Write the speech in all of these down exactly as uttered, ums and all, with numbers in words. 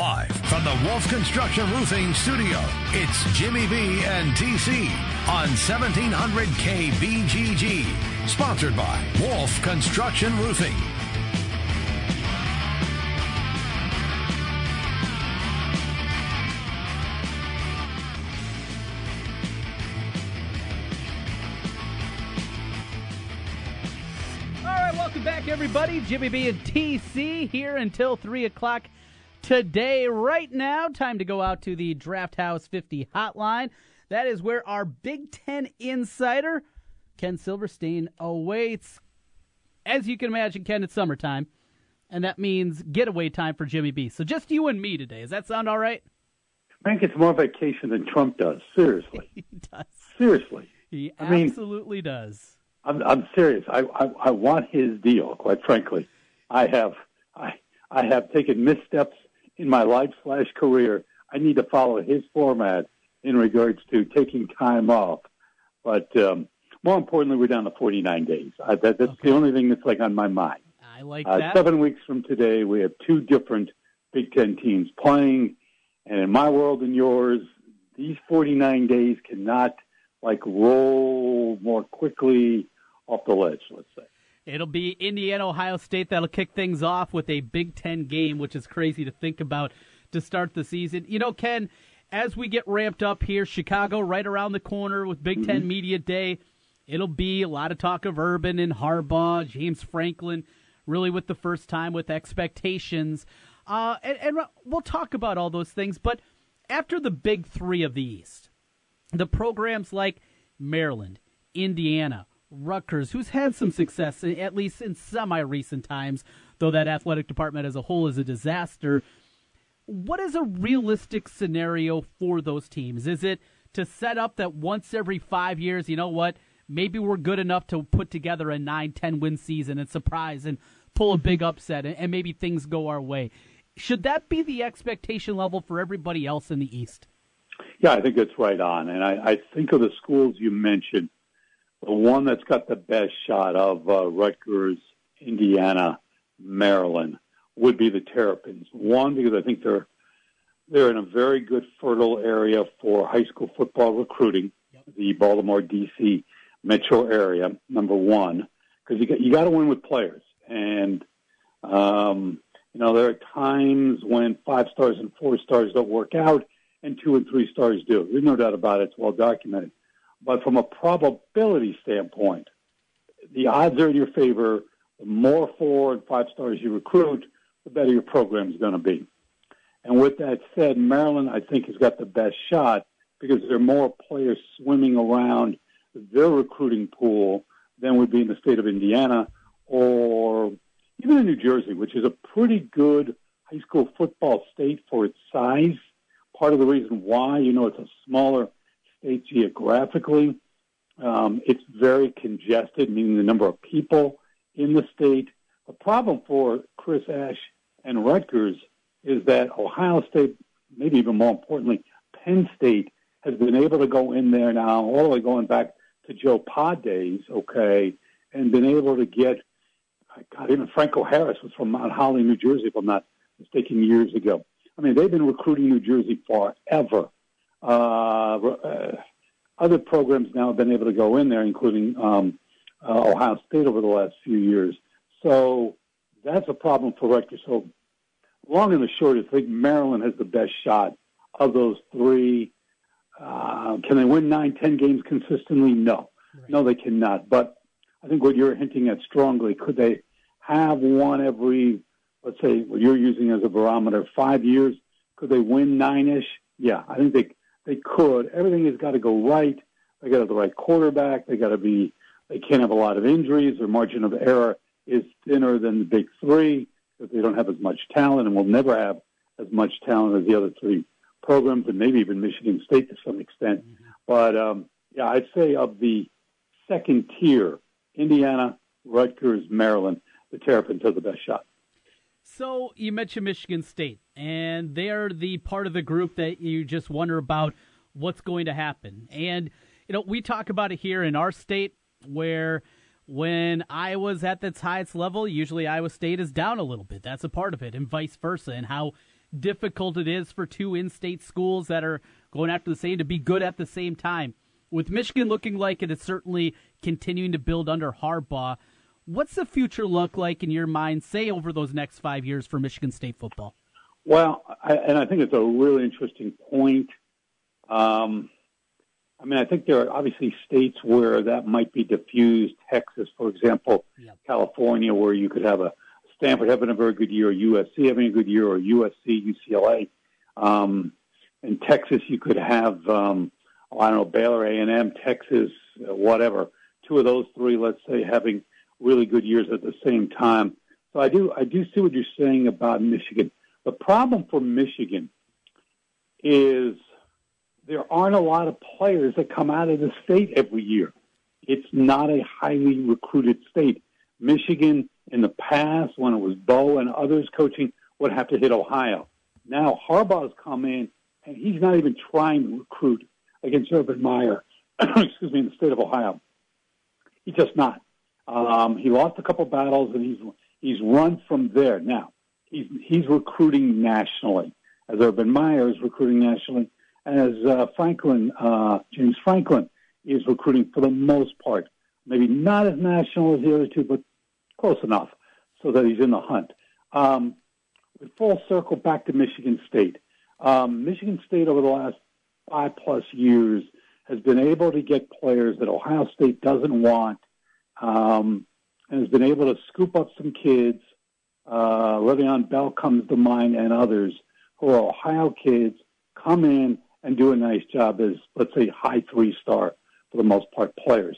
Live from the Wolf Construction Roofing Studio, it's Jimmy B and T C on seventeen hundred K B G G. Sponsored by Wolf Construction Roofing. Everybody, Jimmy B and T C here until three o'clock today. Right now, time to go out to the Draft House fifty hotline. That is where our Big Ten insider, Ken Silverstein, awaits. As you can imagine, Ken, it's summertime, and that means getaway time for Jimmy B. So just you and me today. Does that sound all right? I think it's more vacation than Trump does. Seriously. He does. Seriously. He I absolutely mean, does. I'm, I'm serious. I, I I want his deal. Quite frankly, I have I I have taken missteps in my life slash career. I need to follow his format in regards to taking time off. But um, more importantly, we're down to forty-nine days. I, that, that's okay. The only thing that's like on my mind. I like uh, that. Seven weeks from today, we have two different Big Ten teams playing, and in my world and yours, these forty-nine days cannot like roll more quickly off the ledge, let's say. It'll be Indiana, Ohio State that'll kick things off with a Big Ten game, which is crazy to think about to start the season. You know, Ken, as we get ramped up here, Chicago right around the corner with Big mm-hmm. Ten Media Day, it'll be a lot of talk of Urban and Harbaugh, James Franklin, really with the first time with expectations. Uh, and, and we'll talk about all those things, but after the big three of the East, the programs like Maryland, Indiana, Rutgers, who's had some success, at least in semi-recent times, though that athletic department as a whole is a disaster. What is a realistic scenario for those teams? Is it to set up that once every five years, you know what, maybe we're good enough to put together a nine ten win season and surprise and pull a big upset and maybe things go our way? Should that be the expectation level for everybody else in the East? Yeah, I think that's right on. And I, I think of the schools you mentioned, the one that's got the best shot of uh, Rutgers, Indiana, Maryland would be the Terrapins. One, because I think they're they're in a very good, fertile area for high school football recruiting, yep. The Baltimore, D C metro area, number one, because you got, you got to win with players. And, um, you know, there are times when five stars and four stars don't work out, and two and three stars do. There's no doubt about it. It's well documented. But from a probability standpoint, the odds are in your favor. The more four and five stars you recruit, the better your program is going to be. And with that said, Maryland, I think, has got the best shot because there are more players swimming around their recruiting pool than would be in the state of Indiana or even in New Jersey, which is a pretty good high school football state for its size. Part of the reason why, you know, it's a smaller state geographically. Um, it's very congested, meaning the number of people in the state. The problem for Chris Ash and Rutgers is that Ohio State, maybe even more importantly, Penn State, has been able to go in there now, all the way going back to Joe Pa days, okay, and been able to get, God, even Franco Harris was from Mount Holly, New Jersey, if I'm not mistaken, years ago. I mean, they've been recruiting New Jersey forever. Uh, uh, other programs now have been able to go in there, including um, uh, Ohio State over the last few years. So that's a problem for Rutgers. So long and the short, I think Maryland has the best shot of those three. Uh, can they win nine, ten games consistently? No. Right. No, they cannot. But I think what you're hinting at strongly, could they have one every – let's say what you're using as a barometer, five years, could they win nine-ish? Yeah, I think they they could. Everything has got to go right. They got to have the right quarterback. They got to be. They can't have a lot of injuries. Their margin of error is thinner than the big three because they don't have as much talent and will never have as much talent as the other three programs, and maybe even Michigan State to some extent. Mm-hmm. But um, yeah, I'd say of the second tier, Indiana, Rutgers, Maryland, the Terrapins have the best shot. So you mentioned Michigan State, and they're the part of the group that you just wonder about what's going to happen. And, you know, we talk about it here in our state where when Iowa's at its highest level, usually Iowa State is down a little bit. That's a part of it, and vice versa, and how difficult it is for two in-state schools that are going after the same to be good at the same time. With Michigan looking like it is certainly continuing to build under Harbaugh, what's the future look like in your mind, say, over those next five years for Michigan State football? Well, I, and I think it's a really interesting point. Um, I mean, I think there are obviously states where that might be diffused. Texas, for example, yep. California, where you could have a Stanford having a very good year, or U S C having a good year, or U S C, U C L A. Um, in Texas, you could have, um, I don't know, Baylor, A and M, Texas, whatever. Two of those three, let's say, having really good years at the same time. So I do, I do see what you're saying about Michigan. The problem for Michigan is there aren't a lot of players that come out of the state every year. It's not a highly recruited state. Michigan, in the past, when it was Bo and others coaching, would have to hit Ohio. Now Harbaugh's come in, and he's not even trying to recruit against Urban Meyer, excuse me, in the state of Ohio. He's just not. Um, he lost a couple battles, and he's he's run from there. Now, he's, he's recruiting nationally, as Urban Meyer is recruiting nationally, as uh, Franklin, uh, James Franklin is recruiting for the most part. Maybe not as national as the other two, but close enough so that he's in the hunt. Um, we full circle back to Michigan State. Um, Michigan State over the last five-plus years has been able to get players that Ohio State doesn't want, um, and has been able to scoop up some kids. Uh, Le'Veon Bell comes to mind, and others who are Ohio kids come in and do a nice job as, let's say, high three-star, for the most part, players.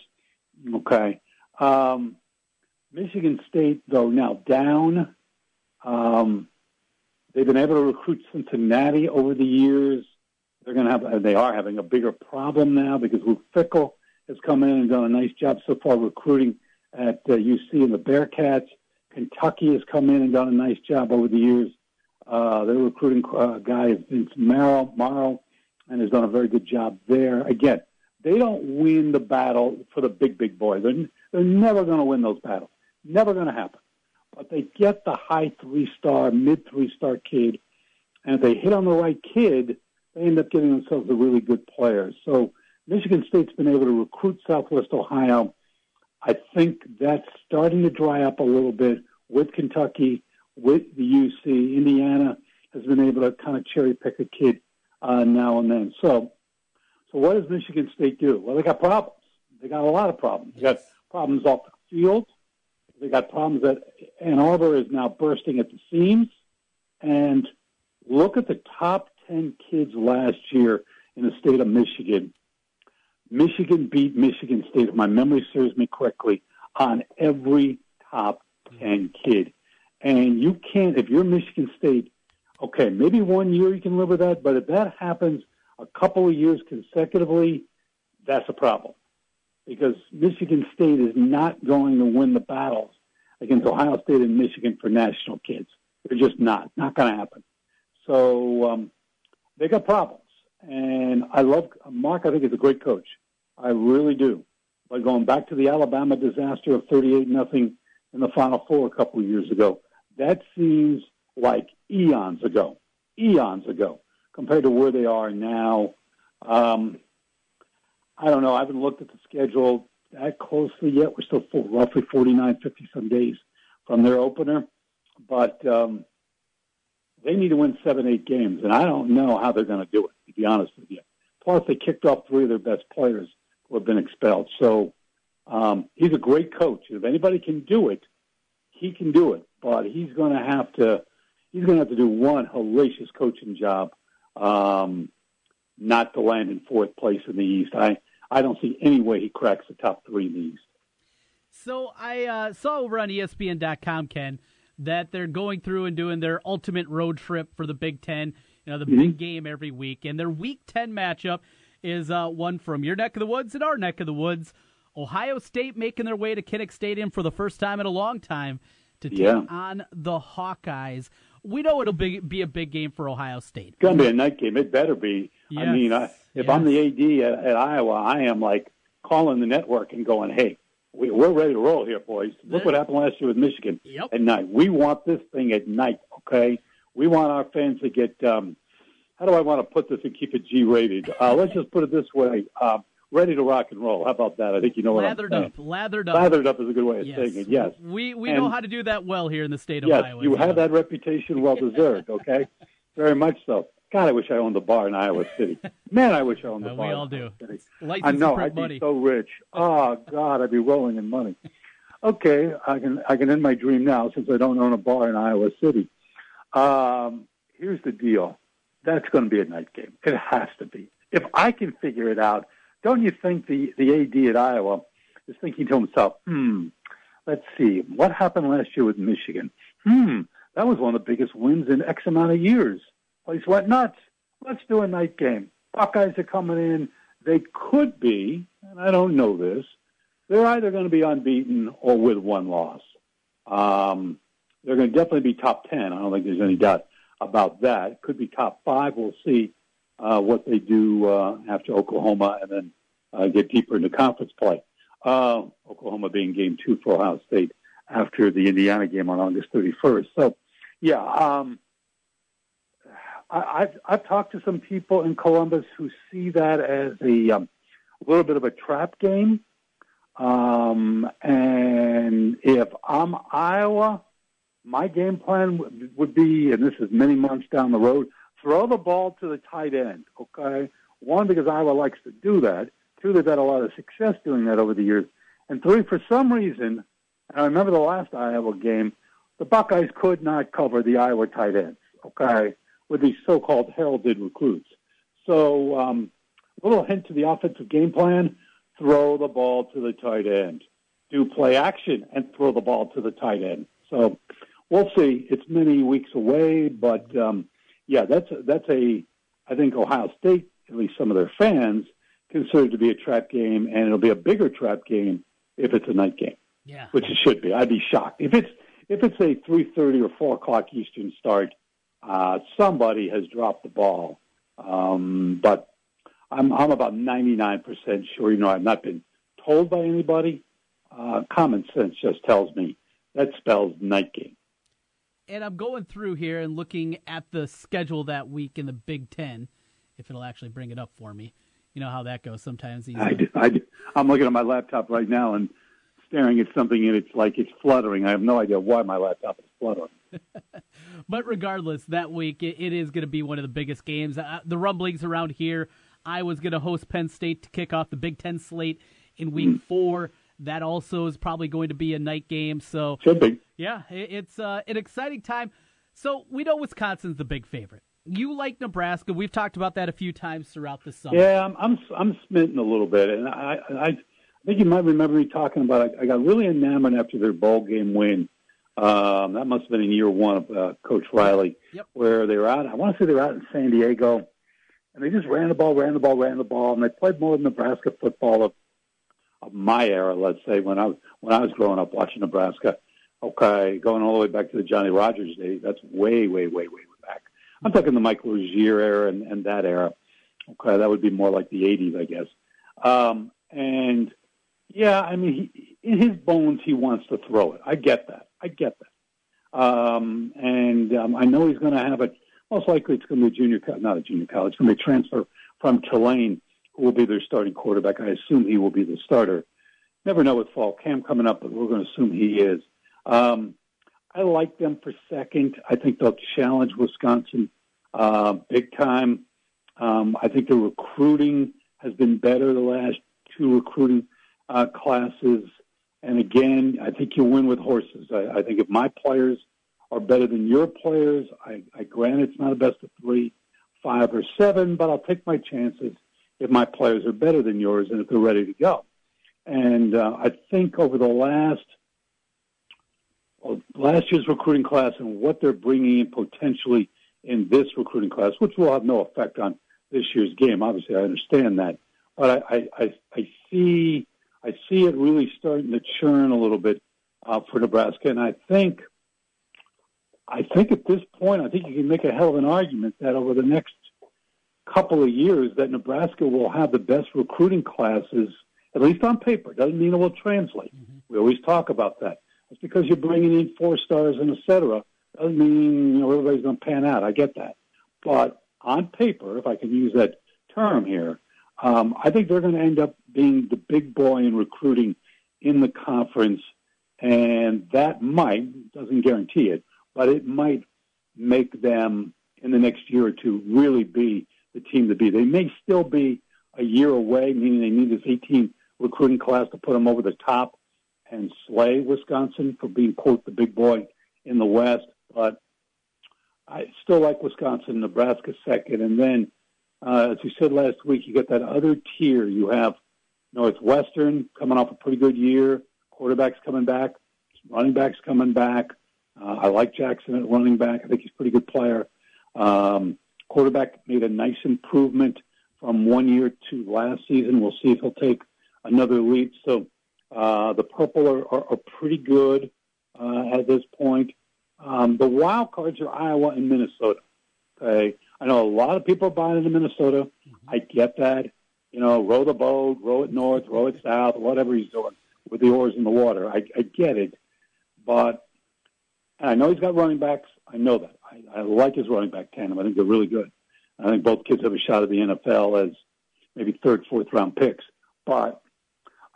Okay. Um, Michigan State, though, now down. Um, they've been able to recruit Cincinnati over the years. They're going to have, they are having a bigger problem now because Luke Fickle has come in and done a nice job so far recruiting at uh, U C and the Bearcats. Kentucky has come in and done a nice job over the years. Uh, they're recruiting a guy, Vince Morrow, and has done a very good job there. Again, they don't win the battle for the big, big boys. They're, they're never going to win those battles. Never going to happen. But they get the high three-star, mid-three-star kid, and if they hit on the right kid, they end up giving themselves a really good player. So Michigan State's been able to recruit Southwest Ohio. I think that's starting to dry up a little bit with Kentucky, with the U C. Indiana has been able to kind of cherry-pick a kid uh, now and then. So so what does Michigan State do? Well, they got problems. They got a lot of problems. They got problems off the field. They got problems that Ann Arbor is now bursting at the seams. And look at the top ten kids last year in the state of Michigan. Michigan beat Michigan State, if my memory serves me correctly, on every top ten kid. And you can't, if you're Michigan State, okay, maybe one year you can live with that, but if that happens a couple of years consecutively, that's a problem. Because Michigan State is not going to win the battles against Ohio State and Michigan for national kids. They're just not. Not going to happen. So um, they got problems. And I love Mark. I think he's a great coach. I really do. But going back to the Alabama disaster of thirty-eight nothing in the Final Four a couple of years ago, that seems like eons ago, eons ago, compared to where they are now. Um, I don't know. I haven't looked at the schedule that closely yet. We're still full, roughly forty-nine, fifty-some days from their opener. But um, they need to win seven, eight games, and I don't know how they're going to do it, to be honest with you. Plus, they kicked off three of their best players who have been expelled. So um, he's a great coach. If anybody can do it, he can do it. But he's going to have to he's going to have to do one hellacious coaching job, um, not to land in fourth place in the East. I, I don't see any way he cracks the top three in the East. So I uh, saw over on E S P N dot com, Ken, that they're going through and doing their ultimate road trip for the Big Ten, you know, the mm-hmm. big game every week. And their Week ten matchup is uh, one from your neck of the woods and our neck of the woods. Ohio State making their way to Kinnick Stadium for the first time in a long time to take yeah. on the Hawkeyes. We know it'll be, be a big game for Ohio State. It's going to be a night game. It better be. Yes. I mean, I, if yes. I'm the A D at, at Iowa, I am, like, calling the network and going, hey, We, we're ready to roll here, boys. Look what happened last year with Michigan yep. at night. We want this thing at night, okay? We want our fans to get, um, how do I want to put this and keep it G-rated? Uh, let's just put it this way. Uh, ready to rock and roll. How about that? I think you know what Lathered I'm saying. Lathered up. Lathered up. Lathered up is a good way of yes. saying it, yes. We we and know how to do that well here in the state of yes, Iowa. Yes, you so. have that reputation well-deserved, okay? Very much so. God, I wish I owned a bar in Iowa City. Man, I wish I owned a uh, bar. We all do. I know. I'd money. be so rich. Oh, God, I'd be rolling in money. Okay, I can I can end my dream now since I don't own a bar in Iowa City. Um, here's the deal. That's going to be a night game. It has to be. If I can figure it out, don't you think the, the A D at Iowa is thinking to himself, hmm, let's see, what happened last year with Michigan? Hmm, that was one of the biggest wins in X amount of years. Place went nuts. Let's do a night game. Buckeyes are coming in. They could be, and I don't know this, they're either going to be unbeaten or with one loss. Um, they're going to definitely be top ten. I don't think there's any doubt about that. Could be top five. We'll see uh, what they do uh, after Oklahoma and then uh, get deeper into conference play. Uh, Oklahoma being game two for Ohio State after the Indiana game on August thirty-first. So, yeah, um, I've, I've talked to some people in Columbus who see that as a, um, a little bit of a trap game. Um, and if I'm Iowa, my game plan w- would be, and this is many months down the road, throw the ball to the tight end, okay? One, because Iowa likes to do that. Two, they've had a lot of success doing that over the years. And three, for some reason, and I remember the last Iowa game, the Buckeyes could not cover the Iowa tight ends, okay? With these so-called heralded recruits. So um, a little hint to the offensive game plan, throw the ball to the tight end. Do play action and throw the ball to the tight end. So we'll see. It's many weeks away, but, um, yeah, that's a, that's a, I think Ohio State, at least some of their fans, consider it to be a trap game, and it'll be a bigger trap game if it's a night game, yeah, which it should be. I'd be shocked. If it's if it's a three thirty or four o'clock Eastern start, Uh, somebody has dropped the ball, um, but I'm, I'm about ninety-nine percent sure. You know, I've not been told by anybody. Uh, common sense just tells me that spells night game. And I'm going through here and looking at the schedule that week in the Big Ten, if it'll actually bring it up for me. You know how that goes sometimes. Easy. I do, I do. I'm looking at my laptop right now and staring at something, and it's like it's fluttering. I have no idea why my laptop is fluttering. But regardless, that week, it, it is going to be one of the biggest games. Uh, the rumblings around here, Iowa's going to host Penn State to kick off the Big Ten slate in week mm. four. That also is probably going to be a night game. So, should be. Yeah, it, it's uh, an exciting time. So we know Wisconsin's the big favorite. You like Nebraska. We've talked about that a few times throughout the summer. Yeah, I'm I'm, I'm smitten a little bit. And I, I, I think you might remember me talking about it. I got really enamored after their bowl game win. Um, that must have been in year one of uh, Coach Riley, yep. where they were out. I want to say they were out in San Diego, and they just ran the ball, ran the ball, ran the ball, and they played more than Nebraska football of, of my era, let's say, when I, when I was growing up watching Nebraska. Okay, going all the way back to the Johnny Rogers days, that's way, way, way, way back. I'm talking the Mike Rozier era and, and that era. Okay, that would be more like the eighties, I guess. Um, and, yeah, I mean, he, in his bones, he wants to throw it. I get that. I get that. Um, and um, I know he's going to have it. Most likely it's going to be a junior co- not a junior college. It's going to be a transfer from Tulane, who will be their starting quarterback. I assume he will be the starter. Never know with fall camp coming up, but we're going to assume he is. Um, I like them for second. I think they'll challenge Wisconsin uh, big time. Um, I think the recruiting has been better the last two recruiting uh, classes. And again, I think you win with horses. I, I think if my players are better than your players, I, I grant it's not a best of three, five, or seven, but I'll take my chances if my players are better than yours and if they're ready to go. And uh, I think over the last well, last year's recruiting class and what they're bringing in potentially in this recruiting class, which will have no effect on this year's game. Obviously, I understand that, but I, I, I see. I see it really starting to churn a little bit uh, for Nebraska, and I think, I think at this point, I think you can make a hell of an argument that over the next couple of years, that Nebraska will have the best recruiting classes, at least on paper. Doesn't mean it will translate. Mm-hmm. We always talk about that. It's because you're bringing in four stars and et cetera doesn't mean, you know, everybody's going to pan out. I get that. But on paper, if I can use that term here, um, I think they're going to end up being the big boy in recruiting in the conference, and that might, doesn't guarantee it, but it might make them in the next year or two really be the team to be. They may still be a year away, meaning they need this eighteen recruiting class to put them over the top and slay Wisconsin for being, quote, the big boy in the West. But I still like Wisconsin, Nebraska second. And then, uh, as we said last week, you got that other tier. You have Northwestern coming off a pretty good year, quarterback's coming back, running back's coming back. Uh, I like Jackson at running back. I think he's a pretty good player. Um, quarterback made a nice improvement from one year to last season. We'll see if he'll take another leap. So uh, the purple are, are, are pretty good uh, at this point. Um, the wild cards are Iowa and Minnesota. Okay, I know a lot of people are buying into Minnesota. Mm-hmm. I get that. You know, row the boat, row it north, row it south, whatever he's doing with the oars in the water. I, I get it, but and I know he's got running backs. I know that. I, I like his running back tandem. I think they're really good. I think both kids have a shot at the N F L as maybe third, fourth round picks. But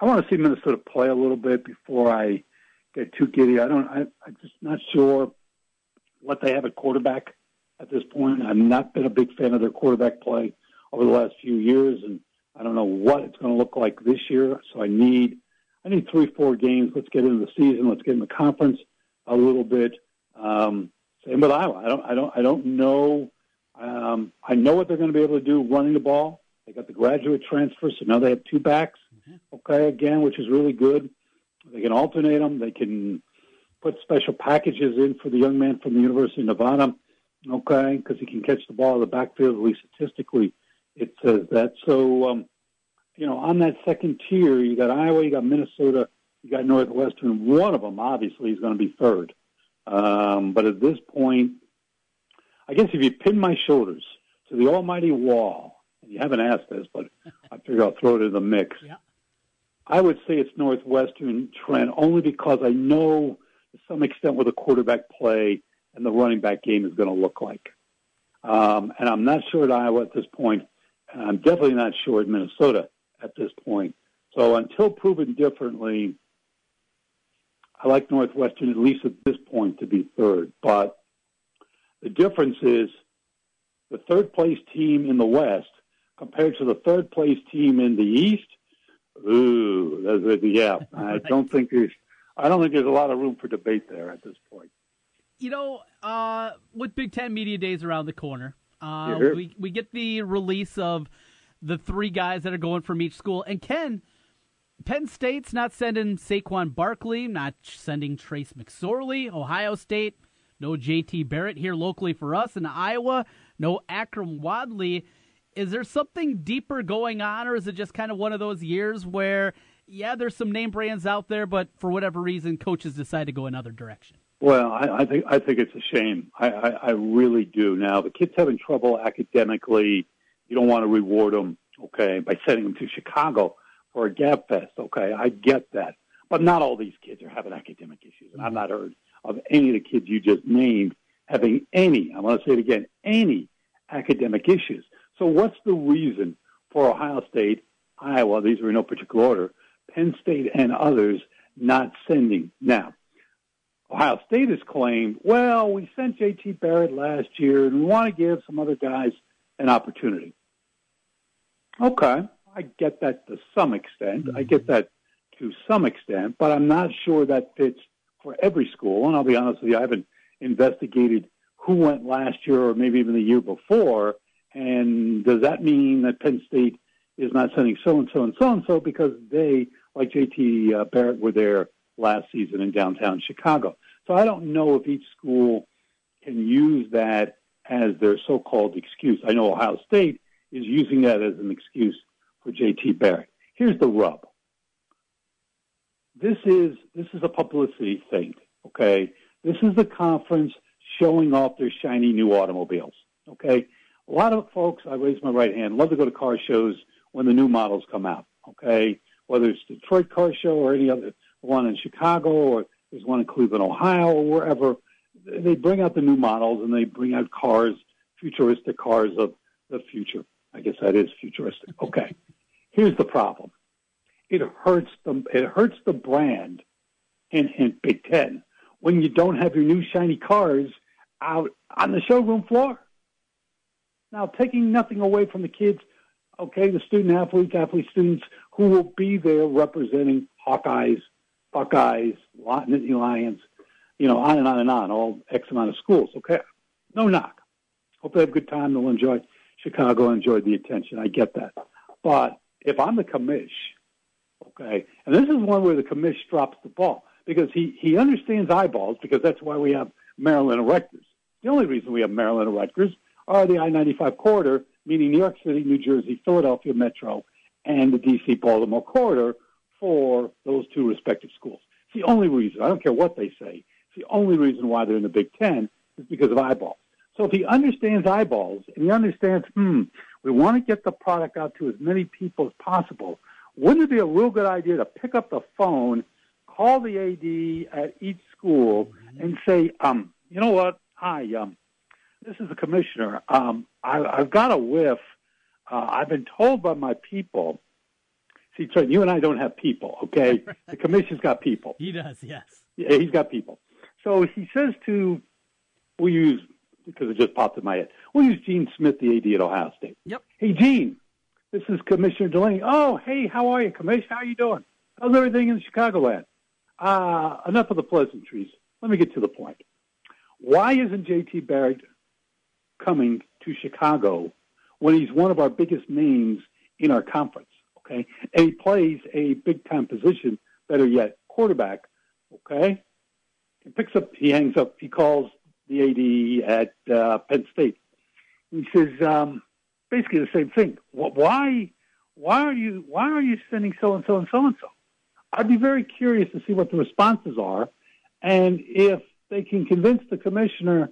I want to see Minnesota play a little bit before I get too giddy. I don't. I, I'm just not sure what they have at quarterback at this point. I've not been a big fan of their quarterback play over the last few years, and I don't know what it's going to look like this year. So I need, I need three, four games. Let's get into the season. Let's get in the conference a little bit. Um, same with Iowa. I don't. I don't. I don't know. Um, I know what they're going to be able to do running the ball. They got the graduate transfer, so now they have two backs, okay, again, which is really good. They can alternate them. They can put special packages in for the young man from the University of Nevada, okay, because he can catch the ball in the backfield, at least statistically it says that. So, um, you know, on that second tier, you got Iowa, you got Minnesota, you got Northwestern. One of them, obviously, is going to be third. Um, but at this point, I guess if you pin my shoulders to the almighty wall, and you haven't asked this, but I figure I'll throw it in the mix. Yeah. I would say it's Northwestern, Trent, only because I know to some extent what the quarterback play and the running back game is going to look like. Um, and I'm not sure at Iowa at this point, and I'm definitely not sure at Minnesota at this point. So until proven differently, I like Northwestern, at least at this point, to be third. But the difference is the third-place team in the West compared to the third-place team in the East. Ooh, that's, yeah. I don't think there's, I don't think there's a lot of room for debate there at this point. You know, uh, with Big Ten Media Days around the corner, uh, yeah. we we get the release of the three guys that are going from each school. And Ken, Penn State's not sending Saquon Barkley, not sending Trace McSorley. Ohio State, no J T Barrett here locally for us. In Iowa, no Akram Wadley. Is there something deeper going on, or is it just kind of one of those years where, yeah, there's some name brands out there, but for whatever reason, coaches decide to go another direction? Well, I, I think I think it's a shame. I, I, I really do. Now, the kid's having trouble academically. You don't want to reward them, okay, by sending them to Chicago for a gap fest, okay? I get that. But not all these kids are having academic issues, and I've not heard of any of the kids you just named having any, I want to say it again, any academic issues. So what's the reason for Ohio State, Iowa, these are in no particular order, Penn State and others not sending? Now, Ohio State has claimed, well, we sent J T Barrett last year and we want to give some other guys an opportunity. Okay, I get that to some extent. I get that to some extent, but I'm not sure that fits for every school. And I'll be honest with you, I haven't investigated who went last year or maybe even the year before. And does that mean that Penn State is not sending so-and-so and so-and-so because they, like J T Uh, Barrett, were there last season in downtown Chicago? So I don't know if each school can use that as their so-called excuse. I know Ohio State is using that as an excuse for J T Barrett. Here's the rub. This is this is a publicity thing, okay? This is the conference showing off their shiny new automobiles, okay? A lot of folks, I raise my right hand, love to go to car shows when the new models come out, okay? Whether it's Detroit Car Show or any other one in Chicago or there's one in Cleveland, Ohio or wherever, they bring out the new models and they bring out cars, futuristic cars of the future. I guess that is futuristic. Okay. Here's the problem. It hurts the, it hurts the brand, hint, hint, Big Ten, when you don't have your new shiny cars out on the showroom floor. Now, taking nothing away from the kids, okay, the student athletes, athlete students who will be there representing Hawkeyes, Buckeyes, Nittany Lions, you know, on and on and on, all X amount of schools. Okay, no knock. Hope they have a good time. They'll enjoy Chicago, enjoy the attention. I get that. But if I'm the commish, okay, and this is one where the commish drops the ball because he, he understands eyeballs because that's why we have Maryland and Rutgers. The only reason we have Maryland and Rutgers are the I ninety-five corridor, meaning New York City, New Jersey, Philadelphia Metro, and the D C Baltimore corridor for those two respective schools. It's the only reason. I don't care what they say. It's the only reason why they're in the Big Ten is because of eyeballs. So if he understands eyeballs and he understands, hmm, we want to get the product out to as many people as possible, wouldn't it be a real good idea to pick up the phone, call the A D at each school, and say, um, you know what, hi, um, this is the commissioner. Um, I, I've got a whiff. Uh, I've been told by my people. See, Trent, you and I don't have people, okay? The commissioner's got people. He does, yes. Yeah, he's got people. So he says to, we'll use, because it just popped in my head, we'll use Gene Smith, the A D at Ohio State. Yep. Hey, Gene, this is Commissioner Delaney. Oh, hey, how are you, Commissioner? How are you doing? How's everything in Chicagoland? Uh, enough of the pleasantries. Let me get to the point. Why isn't J T Barrett coming to Chicago when he's one of our biggest names in our conference, okay? And he plays a big-time position, better yet, quarterback, okay? He picks up, he hangs up, he calls the A D at uh, Penn State. He says um, basically the same thing. Why, why are you, why are you sending so-and-so and so-and-so? I'd be very curious to see what the responses are and if they can convince the commissioner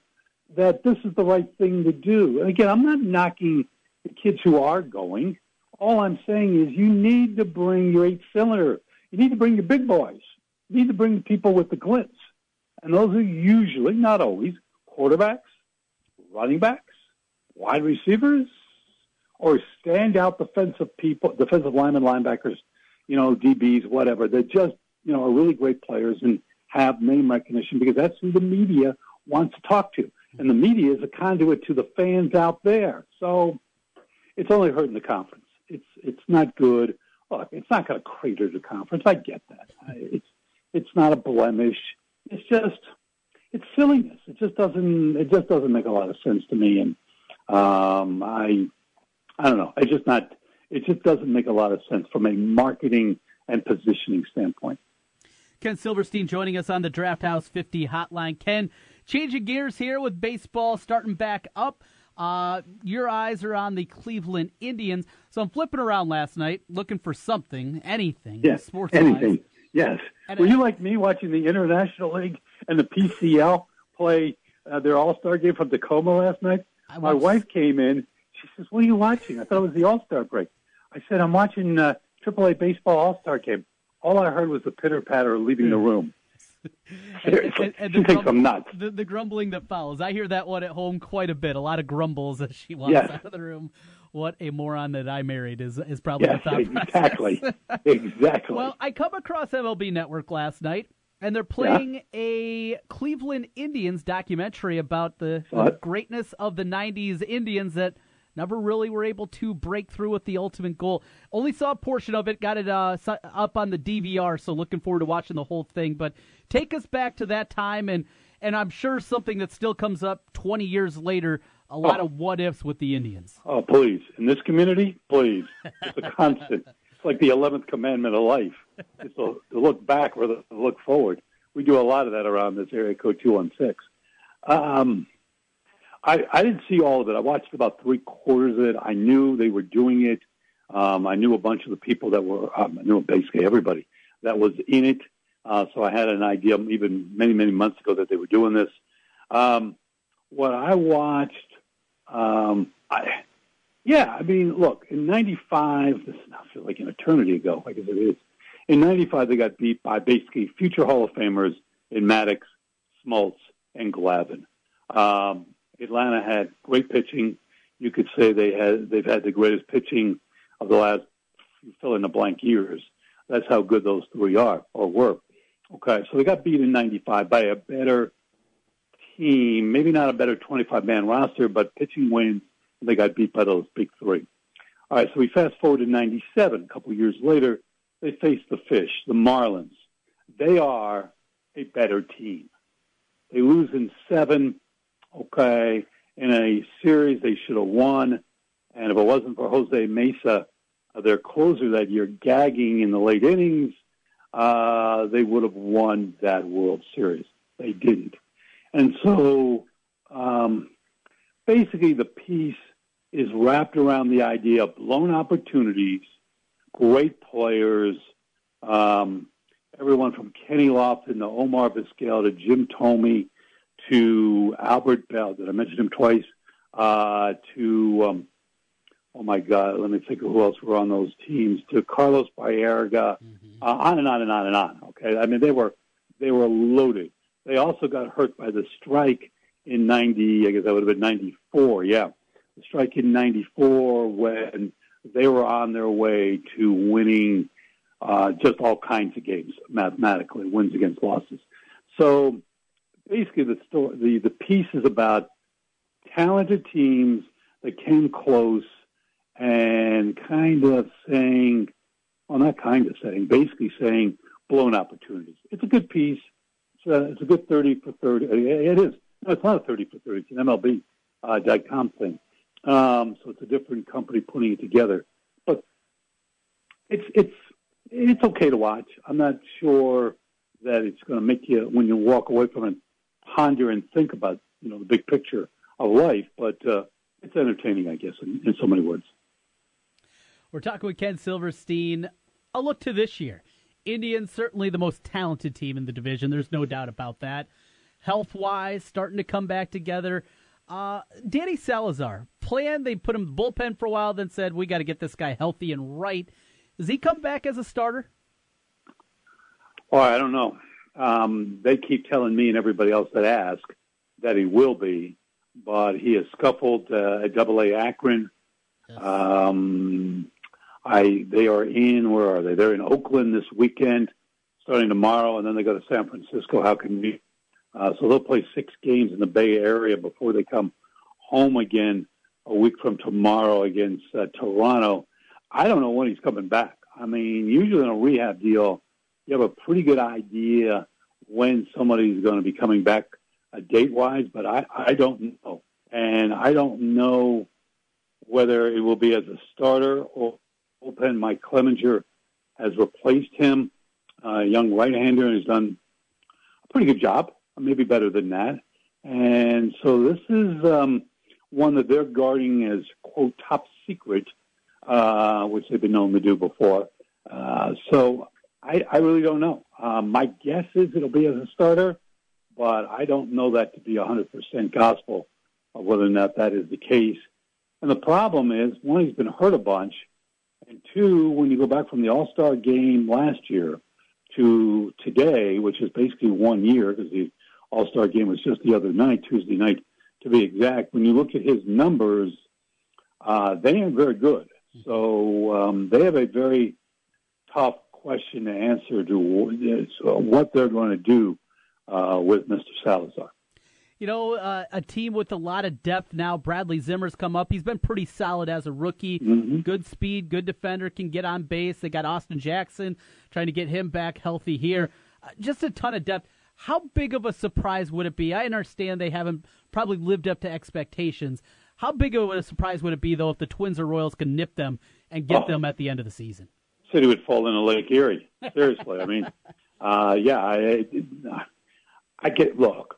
that this is the right thing to do. And again, I'm not knocking the kids who are going. All I'm saying is you need to bring your eight-cylinder. You need to bring your big boys. You need to bring the people with the glitz. And those are usually, not always, quarterbacks, running backs, wide receivers, or standout defensive people, defensive linemen, linebackers, you know, D Bs, whatever. They're just, you know, are really great players and have name recognition because that's who the media wants to talk to. And the media is a conduit to the fans out there. So it's only hurting the conference. It's it's not good. Look, it's not going to crater the conference. I get that. It's it's not a blemish. It's just it's silliness. It just doesn't it just doesn't make a lot of sense to me. And um, I I don't know. It's just not. It just doesn't make a lot of sense from a marketing and positioning standpoint. Ken Silverstein joining us on the Draft House fifty hotline. Ken, changing gears here with baseball starting back up. Uh, your eyes are on the Cleveland Indians. So I'm flipping around last night looking for something, anything. Yes, sports anything. Eyes. Yes. And Were I, you like me watching the International League and the P C L play uh, their All-Star game from Tacoma last night? Watched, My wife came in. She says, what are you watching? I thought it was the All-Star break. I said, I'm watching uh, triple A baseball All-Star game. All I heard was the pitter-patter leaving the room. and, and, and she the, thinks grumble, I'm nuts. The, the grumbling that follows. I hear that one at home quite a bit. A lot of grumbles as she walks yes. out of the room. What a moron that I married is is probably yes, the thought exactly. process. Exactly. Exactly. Well, I come across M L B Network last night, and they're playing yeah. a Cleveland Indians documentary about the, the greatness of the nineties Indians that never really were able to break through with the ultimate goal. Only saw a portion of it, got it uh, up on the D V R, so looking forward to watching the whole thing. But take us back to that time, and, and I'm sure something that still comes up twenty years later, a lot oh. of what-ifs with the Indians. Oh, please. In this community, please. It's a constant. It's like the eleventh commandment of life. It's a, to look back rather than look forward. We do a lot of that around this area, code two one six. Um I, I didn't see all of it. I watched about three quarters of it. I knew they were doing it. Um, I knew a bunch of the people that were, um, I knew basically everybody that was in it. Uh, so I had an idea even many, many months ago that they were doing this. Um, what I watched, um, I, yeah, I mean, look, in ninety-five, this now feels like an eternity ago, I guess it is. In ninety-five, they got beat by basically future Hall of Famers in Maddox, Smoltz, and Glavin. Um, Atlanta had great pitching. You could say they had they've had the greatest pitching of the last fill in the blank years. That's how good those three are or were. Okay, so they got beat in ninety-five by a better team, maybe not a better twenty-five man roster, but pitching wins. They got beat by those big three. All right, so we fast forward to ninety-seven. A couple of years later, they face the Fish, the Marlins. They are a better team. They lose in seven, okay, in a series they should have won. And if it wasn't for Jose Mesa, their closer that year, gagging in the late innings, uh, they would have won that World Series. They didn't. And so um, basically the piece is wrapped around the idea of blown opportunities, great players, um, everyone from Kenny Lofton to Omar Vizquel to Jim Thome to Albert Bell, did I mention him twice, uh, to, um, oh, my God, let me think of who else were on those teams, to Carlos Baerga, mm-hmm. uh, on and on and on and on, okay? I mean, they were they were loaded. They also got hurt by the strike in ninety, I guess that would have been ninety-four, yeah. The strike in ninety-four when they were on their way to winning uh, just all kinds of games mathematically, wins against losses. So basically the, story, the the piece is about talented teams that came close and kind of saying, well, not kind of saying, basically saying blown opportunities. It's a good piece. It's a, it's a good thirty for thirty. It is. No, it's not a thirty for thirty. It's an M L B dot com uh, thing. Um, so it's a different company putting it together, but it's it's it's okay to watch. I'm not sure that it's going to make you, when you walk away from it, ponder and think about, you know, the big picture of life. But uh, it's entertaining, I guess, in, in so many words. We're talking with Ken Silverstein. A look to this year. Indians certainly the most talented team in the division. There's no doubt about that. Health wise, starting to come back together. Uh, Danny Salazar, plan, they put him in the bullpen for a while, then said, we got to get this guy healthy and right. Does he come back as a starter? Oh, I don't know. Um, they keep telling me and everybody else that ask that he will be, but he has scuffled uh, at double A Akron. Yes. Um, I They are in, where are they? They're in Oakland this weekend, starting tomorrow, and then they go to San Francisco. How can you? Uh, so they'll play six games in the Bay Area before they come home again a week from tomorrow against uh, Toronto. I don't know when he's coming back. I mean, usually in a rehab deal, you have a pretty good idea when somebody's going to be coming back uh, date-wise, but I, I don't know. And I don't know whether it will be as a starter or bullpen. Mike Clemenger has replaced him, a uh, young right-hander, and has done a pretty good job. Maybe better than that. And so this is um, one that they're guarding as, quote, top secret, uh, which they've been known to do before. Uh, so I, I really don't know. Uh, my guess is it'll be as a starter, but I don't know that to be one hundred percent gospel of whether or not that is the case. And the problem is, one, he's been hurt a bunch, and two, when you go back from the All-Star game last year to today, which is basically one year because the All-Star game was just the other night, Tuesday night, to be exact. When you look at his numbers, uh, they aren't very good. So um, they have a very tough question to answer to uh, what they're going to do uh, with Mister Salazar. You know, uh, a team with a lot of depth now. Bradley Zimmer's come up. He's been pretty solid as a rookie. Mm-hmm. Good speed, good defender, can get on base. They got Austin Jackson trying to get him back healthy here. Uh, just a ton of depth. How big of a surprise would it be? I understand they haven't probably lived up to expectations. How big of a surprise would it be, though, if the Twins or Royals can nip them and get oh, them at the end of the season? City would fall into Lake Erie. Seriously. I mean, uh, yeah, I, I, I get, look,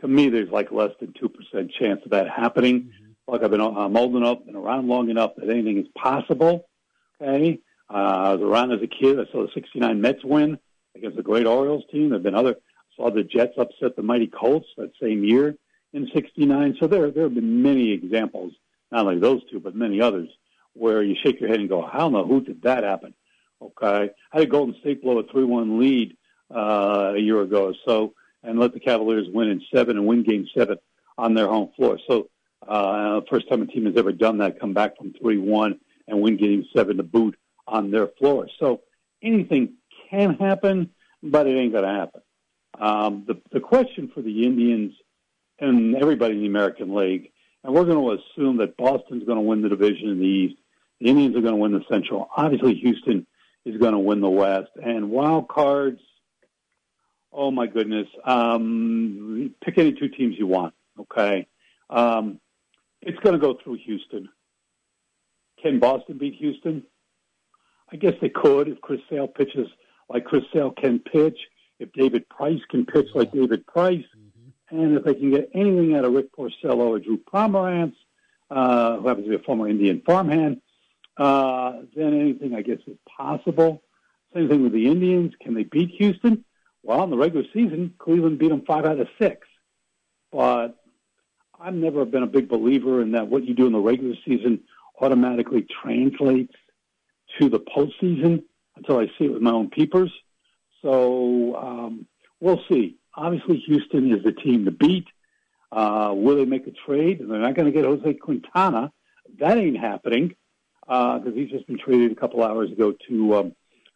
to me there's like less than two percent chance of that happening. Mm-hmm. Look, I've been, I'm old enough and around long enough that anything is possible. Okay. Uh, I was around as a kid. I saw the sixty-nine Mets win against the great Orioles team. There have been other. Saw the Jets upset the mighty Colts that same year in sixty-nine. So there there have been many examples, not only those two, but many others, where you shake your head and go, how in the who did that happen? Okay. How did Golden State blow a three one lead uh, a year ago or so and let the Cavaliers win in seven and win game seven on their home floor. So uh, first time a team has ever done that, come back from three one and win game seven to boot on their floor. So anything can happen, but it ain't going to happen. Um, the, the question for the Indians and everybody in the American League, and we're going to assume that Boston's going to win the division in the East. The Indians are going to win the Central. Obviously, Houston is going to win the West. And wild cards, oh, my goodness. Um, pick any two teams you want, okay? Um, it's going to go through Houston. Can Boston beat Houston? I guess they could if Chris Sale pitches like Chris Sale can pitch, if David Price can pitch like David Price, mm-hmm. and if they can get anything out of Rick Porcello or Drew Pomerantz, uh, who happens to be a former Indian farmhand, uh, then anything, I guess, is possible. Same thing with the Indians. Can they beat Houston? Well, in the regular season, Cleveland beat them five out of six. But I've never been a big believer in that what you do in the regular season automatically translates to the postseason until I see it with my own peepers. So um, we'll see. Obviously, Houston is the team to beat. Uh, will they make a trade? They're not going to get Jose Quintana. That ain't happening because uh, he's just been traded a couple hours ago to um,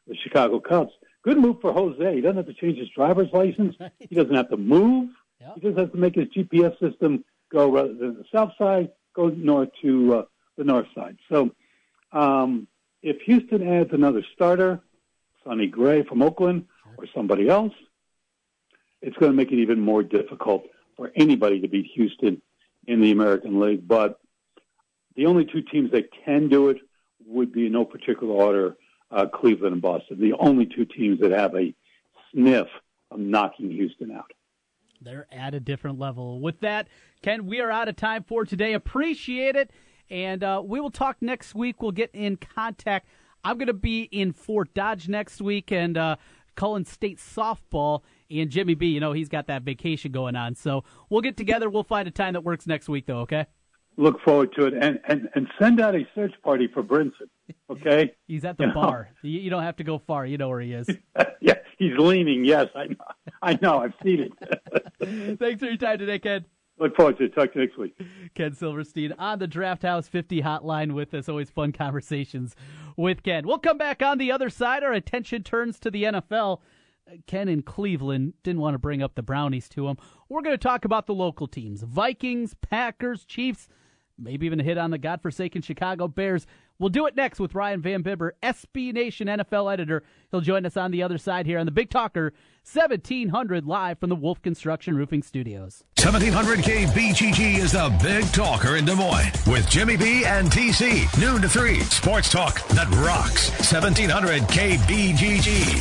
the Chicago Cubs. Good move for Jose. He doesn't have to change his driver's license. Right. He doesn't have to move. Yep. He just has to make his G P S system go rather than the south side, go north to uh, the north side. So um, if Houston adds another starter, Sonny Gray from Oakland or somebody else, it's going to make it even more difficult for anybody to beat Houston in the American League. But the only two teams that can do it would be in no particular order, uh, Cleveland and Boston, the only two teams that have a sniff of knocking Houston out. They're at a different level. With that, Ken, we are out of time for today. Appreciate it. And uh, we will talk next week. We'll get in contact. I'm going to be in Fort Dodge next week and uh, calling state softball. And Jimmy B, you know, he's got that vacation going on. So we'll get together. We'll find a time that works next week, though, okay? Look forward to it. And and, and send out a search party for Brinson, okay? He's at the you bar. Know? You don't have to go far. You know where he is. Yeah, he's leaning. Yes, I know. I know. I've seen it. Thanks for your time today, Ken. Look forward to it. Talk to you next week. Ken Silverstein on the Draft House fifty hotline with us. Always fun conversations with Ken. We'll come back on the other side. Our attention turns to the N F L. Ken in Cleveland didn't want to bring up the Brownies to him. We're going to talk about the local teams. Vikings, Packers, Chiefs, maybe even a hit on the godforsaken Chicago Bears. We'll do it next with Ryan Van Bibber, S B Nation N F L editor. He'll join us on the other side here on The Big Talker, seventeen hundred live from the Wolf Construction Roofing Studios. seventeen hundred K B G G is The Big Talker in Des Moines with Jimmy B and T C. Noon to three, sports talk that rocks. seventeen hundred K B G G.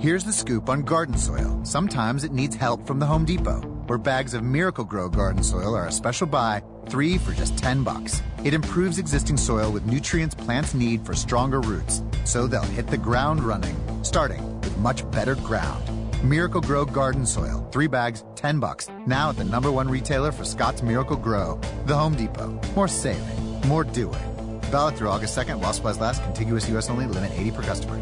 Here's the scoop on garden soil. Sometimes it needs help from the Home Depot, where bags of Miracle-Gro garden soil are a special buy, three for just ten bucks. It improves existing soil with nutrients plants need for stronger roots, so they'll hit the ground running, starting with much better ground. Miracle-Gro garden soil, three bags, ten bucks. Now at the number one retailer for Scott's Miracle-Gro, the Home Depot. More saving, more doing. Valid through August second, while supplies last, contiguous U S only, limit eighty per customer.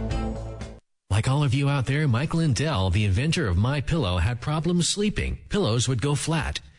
Like all of you out there, Mike Lindell, the inventor of MyPillow, had problems sleeping. Pillows would go flat.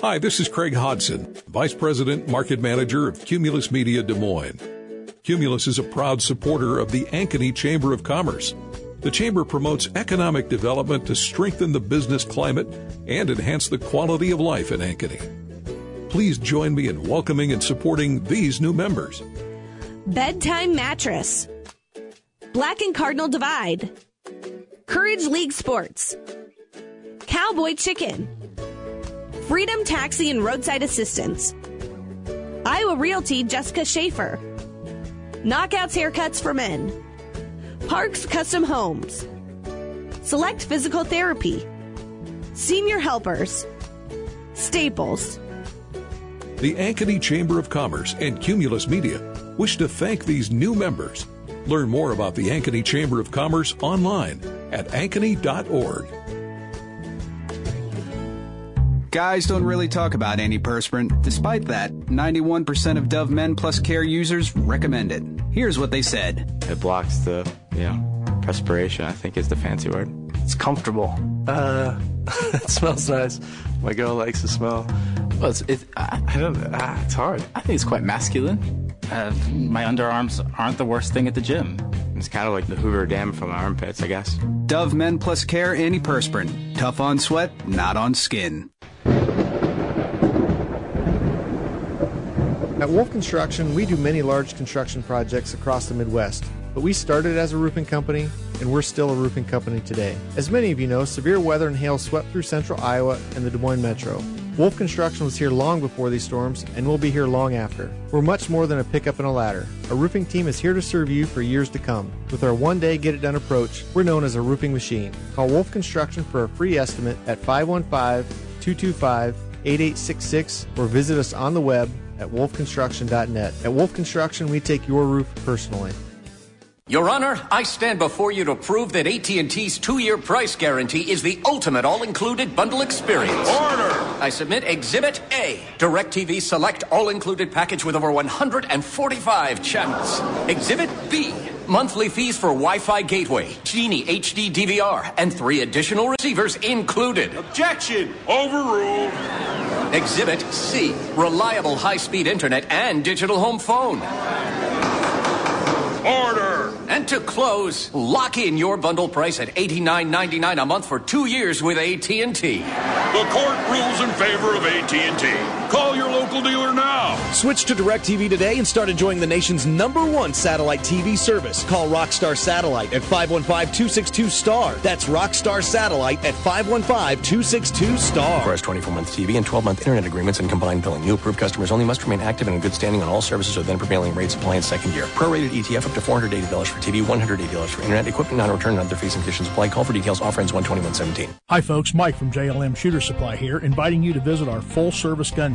Hi, this is Craig Hodson, Vice President, Market Manager of Cumulus Media Des Moines. Cumulus is a proud supporter of the Ankeny Chamber of Commerce. The Chamber promotes economic development to strengthen the business climate and enhance the quality of life in Ankeny. Please join me in welcoming and supporting these new members. Bedtime Mattress, Black and Cardinal Divide, Courage League Sports, Cowboy Chicken, Freedom Taxi and Roadside Assistance, Iowa Realty Jessica Schaefer, Knockouts Haircuts for Men, Parks Custom Homes, Select Physical Therapy, Senior Helpers, Staples. The Ankeny Chamber of Commerce and Cumulus Media wish to thank these new members. Learn more about the Ankeny Chamber of Commerce online at ankeny dot org. Guys don't really talk about antiperspirant. Despite that, ninety-one percent of Dove Men Plus Care users recommend it. Here's what they said. It blocks the, you know, perspiration, I think is the fancy word. It's comfortable. Uh, it smells nice. My girl likes the smell. Well, it's, it, I, I don't, uh, it's hard. I think it's quite masculine. Uh, my underarms aren't the worst thing at the gym. It's kind of like the Hoover Dam from my armpits, I guess. Dove Men Plus Care Antiperspirant. Tough on sweat, not on skin. At Wolf Construction, we do many large construction projects across the Midwest, but we started as a roofing company, and we're still a roofing company today. As many of you know, severe weather and hail swept through central Iowa and the Des Moines metro. Wolf Construction was here long before these storms, and we'll be here long after. We're much more than a pickup and a ladder. Our roofing team is here to serve you for years to come. With our one-day get-it-done approach, we're known as a roofing machine. Call Wolf Construction for a free estimate at five one five, two two five, eight eight six six or visit us on the web at wolf construction dot net. At Wolf Construction, we take your roof personally. Your Honor, I stand before you to prove that A T and T's two-year price guarantee is the ultimate all-included bundle experience. Order! I submit Exhibit A, DirecTV Select all-included package with over one hundred forty-five channels. Exhibit B, monthly fees for Wi-Fi gateway, Genie H D D V R, and three additional receivers included. Objection! Overruled. Exhibit C, reliable high-speed internet and digital home phone. Order! And to close, lock in your bundle price at eighty-nine ninety-nine a month for two years with A T and T. The court rules in favor of A T and T. Call your local dealer now. Switch to DirecTV today and start enjoying the nation's number one satellite T V service. Call Rockstar Satellite at five one five, two six two, S T A R. That's Rockstar Satellite at five one five, two six two, S T A R. For us twenty-four month T V and twelve month internet agreements and combined billing, new approved customers only must remain active and in good standing on all services within prevailing rates applied second year. Prorated E T F to four hundred eighty dollars for T V, one hundred eighty dollars for internet, equipment non-return, and other fees and conditions apply. Call for details. Offer ends one twenty-one seventeen. Hi folks, Mike from J L M Shooter Supply here, inviting you to visit our full-service gun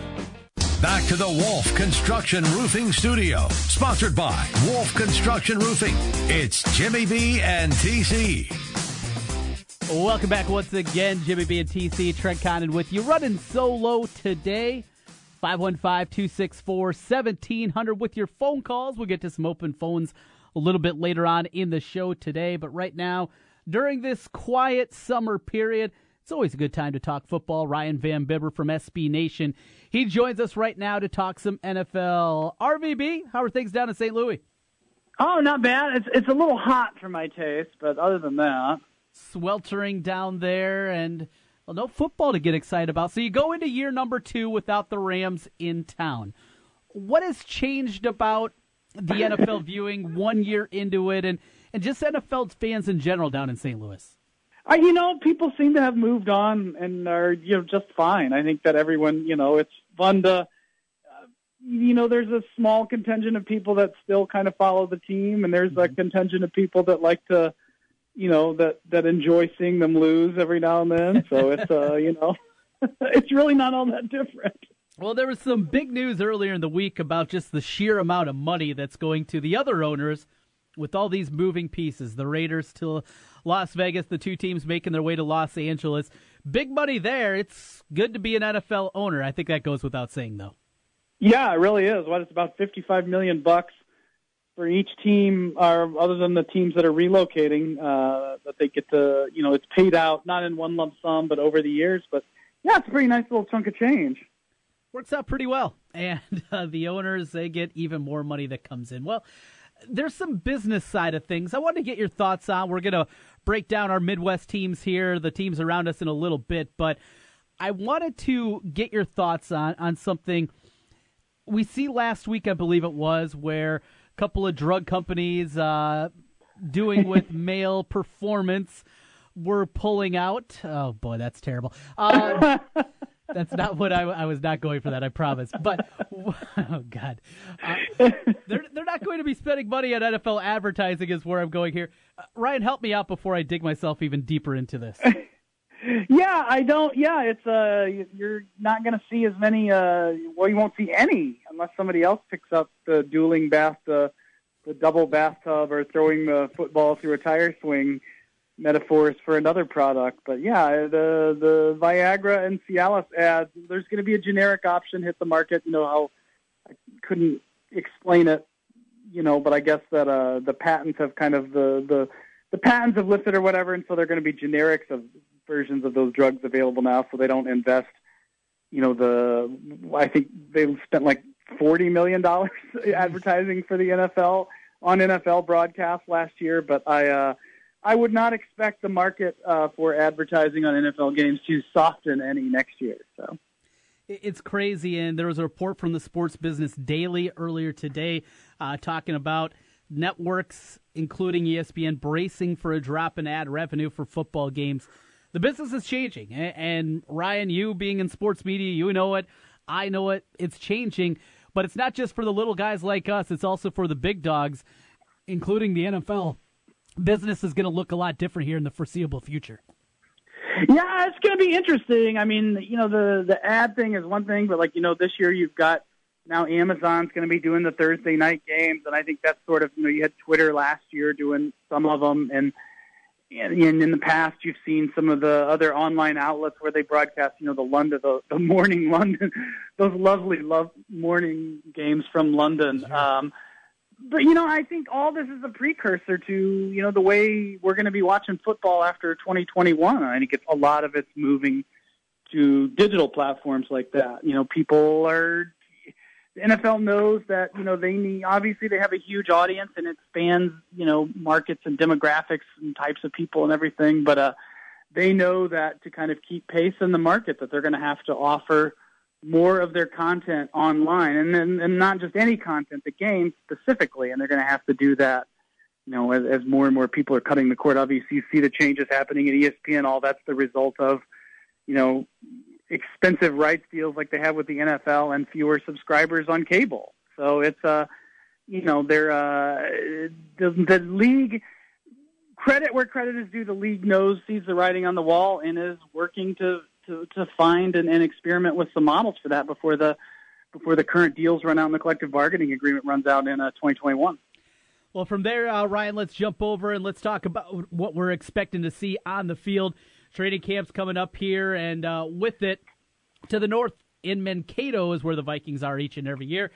Back to the Wolf Construction Roofing Studio, sponsored by Wolf Construction Roofing. It's Jimmy B and T C. Welcome back once again, Jimmy B and T C. Trent Condon with you, running solo today. five one five, two six four, one seven zero zero with your phone calls. We'll get to some open phones a little bit later on in the show today, but right now, during this quiet summer period, it's always a good time to talk football. Ryan Van Bibber from S B Nation, he joins us right now to talk some N F L. R V B, how are things down in Saint Louis? Oh, not bad. It's it's a little hot for my taste, but other than that, sweltering down there, and well, no football to get excited about. So you go into year number two without the Rams in town. What has changed about the N F L viewing one year into it, and And just N F L fans in general down in Saint Louis? I, you know, people seem to have moved on and are, you know, just fine. I think that everyone, you know, it's fun to, uh, you know, there's a small contingent of people that still kind of follow the team, and there's a contingent of people that like to, you know, that, that enjoy seeing them lose every now and then. So it's, uh, you know, it's really not all that different. Well, there was some big news earlier in the week about just the sheer amount of money that's going to the other owners with all these moving pieces, the Raiders to Las Vegas, the two teams making their way to Los Angeles. Big money there. It's good to be an N F L owner. I think that goes without saying, though. Yeah, it really is. What, it's about fifty-five million dollars bucks for each team, or other than the teams that are relocating, uh, that they get to, you know, it's paid out, not in one lump sum, but over the years. But, yeah, it's a pretty nice little chunk of change. Works out pretty well. And uh, the owners, they get even more money that comes in. Well, there's some business side of things I want to get your thoughts on. We're going to break down our Midwest teams here, the teams around us, in a little bit, but I wanted to get your thoughts on, on something we see last week, I believe it was, where a couple of drug companies uh, doing with male performance were pulling out. Oh, boy, that's terrible. Uh, that's not what I, I was not going for that, I promise. But, oh, God. Uh, they're, they're not going to be spending money on N F L advertising is where I'm going here. Uh, Ryan, help me out before I dig myself even deeper into this. Yeah, I don't. Yeah, it's uh, you're not going to see as many. Uh, well, you won't see any unless somebody else picks up the dueling bath, the, the double bathtub, or throwing the football through a tire swing. Metaphors for another product. But yeah, the the Viagra and Cialis ads, there's going to be a generic option hit the market. You know how I couldn't explain it, you know, but I guess that uh, the patents have kind of the, the the patents have lifted or whatever, and so they're going to be generics of versions of those drugs available now, so they don't invest, you know, the I think they spent like forty million dollars advertising for the N F L on N F L broadcast last year, but I uh I would not expect the market uh, for advertising on N F L games to soften any next year. So it's crazy, and there was a report from the Sports Business Daily earlier today uh, talking about networks, including E S P N, bracing for a drop in ad revenue for football games. The business is changing, and Ryan, you being in sports media, you know it, I know it, it's changing, but it's not just for the little guys like us, it's also for the big dogs, including the N F L. Business is going to look a lot different here in the foreseeable future. Yeah, it's going to be interesting. I mean, you know, the, the ad thing is one thing, but like, you know, this year you've got now Amazon's going to be doing the Thursday night games. And I think that's sort of, you know, you had Twitter last year doing some of them. And, and, and in the past, you've seen some of the other online outlets where they broadcast, you know, the London, the, the morning London, those lovely love morning games from London. Sure. Um, But, you know, I think all this is a precursor to, you know, the way we're going to be watching football after twenty twenty-one. I think it's a lot of it's moving to digital platforms like that. You know, people are – the N F L knows that, you know, they need – obviously they have a huge audience and it spans, you know, markets and demographics and types of people and everything. But uh, they know that to kind of keep pace in the market that they're going to have to offer – more of their content online, and then and not just any content, the game specifically, and they're going to have to do that, you know, as, as more and more people are cutting the cord. Obviously, you see the changes happening at E S P N. All that's the result of, you know, expensive rights deals like they have with the N F L and fewer subscribers on cable. So it's, uh, you know, they're uh, the, the league. Credit where credit is due. The league knows, sees the writing on the wall, and is working to. To, to find and, and experiment with some models for that before the before the current deals run out and the collective bargaining agreement runs out in uh, twenty twenty-one. Well, from there, uh, Ryan, let's jump over and let's talk about what we're expecting to see on the field. Training camp's coming up here, and uh, with it, to the north in Mankato is where the Vikings are each and every year.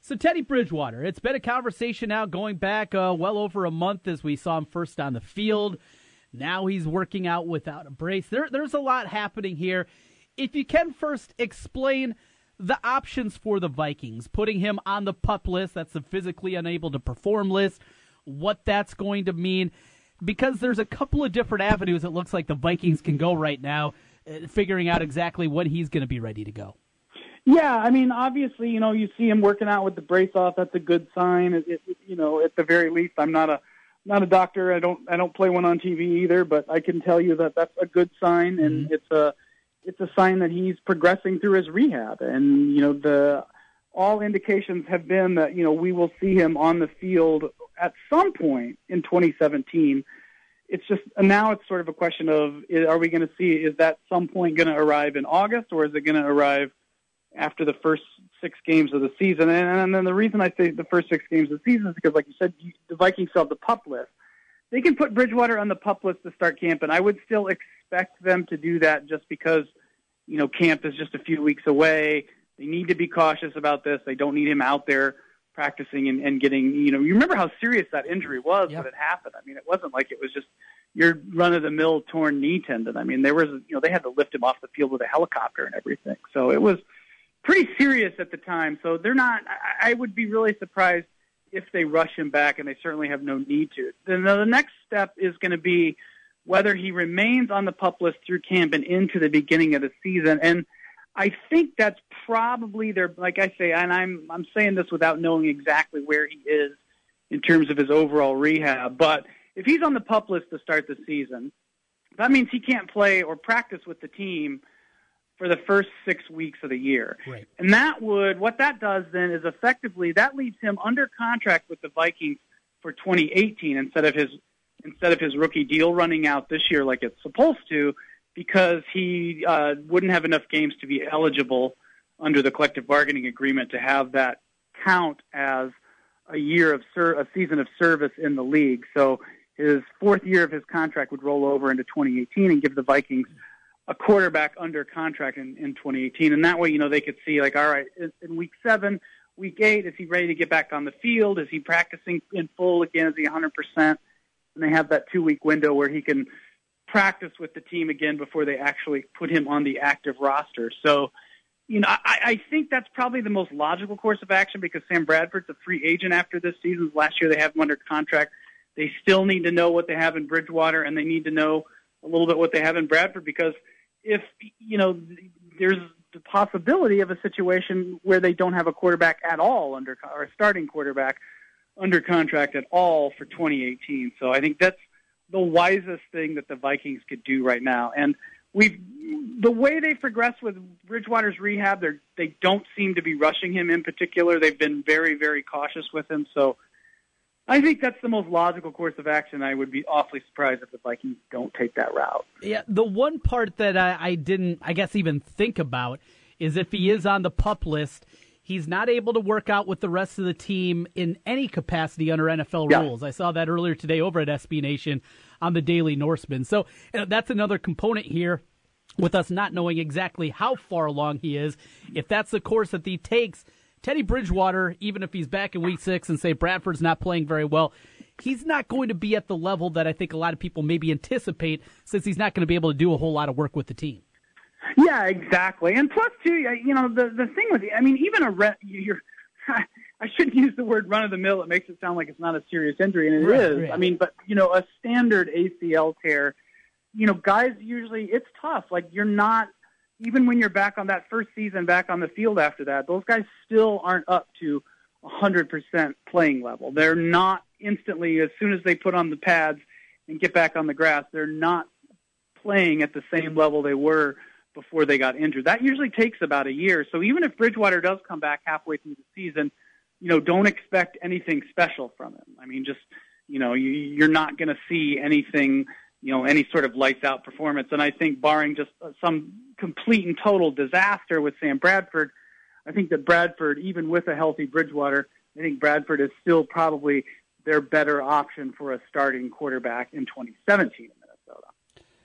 So Teddy Bridgewater, it's been a conversation now going back uh, well over a month as we saw him first on the field. Now he's working out without a brace. There, there's a lot happening here. If you can first explain the options for the Vikings, putting him on the PUP list, that's the physically unable to perform list, what that's going to mean, because there's a couple of different avenues it looks like the Vikings can go right now, uh, figuring out exactly when he's going to be ready to go. Yeah, I mean, obviously, you know, you see him working out with the brace off. That's a good sign. It, it, you know, at the very least, I'm not a not a doctor. I don't I don't play one on T V either, but I can tell you that that's a good sign, and mm-hmm. it's a it's a sign that he's progressing through his rehab. And you know, the all indications have been that you know we will see him on the field at some point in twenty seventeen. It's just now it's sort of a question of are we going to see is that some point going to arrive in August, or is it going to arrive after the first six games of the season? And, and then the reason I say the first six games of the season is because, like you said, you, the Vikings have the PUP list. They can put Bridgewater on the PUP list to start camp, and I would still expect them to do that just because, you know, camp is just a few weeks away. They need to be cautious about this. They don't need him out there practicing and, and getting, you know, you remember how serious that injury was yep. when it happened. I mean, it wasn't like it was just your run-of-the-mill torn knee tendon. I mean, there was, you know, they had to lift him off the field with a helicopter and everything. So it was pretty serious at the time. So they're not, I, I would be really surprised if they rush him back, and they certainly have no need to. Then the next step is going to be whether he remains on the PUP list through camp and into the beginning of the season. And I think that's probably their, like I say, and I'm I'm saying this without knowing exactly where he is in terms of his overall rehab, but if he's on the PUP list to start the season, that means he can't play or practice with the team for the first six weeks of the year. Right. And that would, what that does then is effectively, that leaves him under contract with the Vikings for twenty eighteen instead of his, instead of his rookie deal running out this year like it's supposed to, because he uh, wouldn't have enough games to be eligible under the collective bargaining agreement to have that count as a year of ser- a season of service in the league. So his fourth year of his contract would roll over into twenty eighteen and give the Vikings a quarterback under contract in, in twenty eighteen. And that way, you know, they could see like, all right, in week seven, week eight, is he ready to get back on the field? Is he practicing in full again? Is he one hundred percent? And they have that two-week window where he can practice with the team again before they actually put him on the active roster. So, you know, I, I think that's probably the most logical course of action because Sam Bradford's a free agent after this season. Last year they have him under contract. They still need to know what they have in Bridgewater, and they need to know a little bit what they have in Bradford because – if, you know, there's the possibility of a situation where they don't have a quarterback at all under, or a starting quarterback under contract at all for twenty eighteen. So I think that's the wisest thing that the Vikings could do right now. And we've, the way they progress with Bridgewater's rehab, they're, they don't seem to be rushing him in particular. They've been very, very cautious with him. So I think that's the most logical course of action. I would be awfully surprised if the Vikings don't take that route. Yeah, the one part that I, I didn't, I guess, even think about is if he is on the PUP list, he's not able to work out with the rest of the team in any capacity under N F L yeah. rules. I saw that earlier today over at S B Nation on the Daily Norseman. So you know, that's another component here with us not knowing exactly how far along he is. If that's the course that he takes, Teddy Bridgewater, even if he's back in week six and say Bradford's not playing very well, he's not going to be at the level that I think a lot of people maybe anticipate since he's not going to be able to do a whole lot of work with the team. Yeah, exactly. And plus, too, you know, the, the thing with, I mean, even a re, you're, I shouldn't use the word run-of-the-mill. It makes it sound like it's not a serious injury, and it right, is. Right. I mean, but, you know, a standard A C L tear, you know, guys usually, it's tough. Like, you're not, even when you're back on that first season, back on the field after that, those guys still aren't up to one hundred percent playing level. They're not instantly, as soon as they put on the pads and get back on the grass, they're not playing at the same level they were before they got injured. That usually takes about a year. So even if Bridgewater does come back halfway through the season, you know, don't expect anything special from him. I mean, just, you know, you, you're not going to see anything, you know, any sort of lights-out performance. And I think barring just some complete and total disaster with Sam Bradford, I think that Bradford, even with a healthy Bridgewater, I think Bradford is still probably their better option for a starting quarterback in twenty seventeen in Minnesota.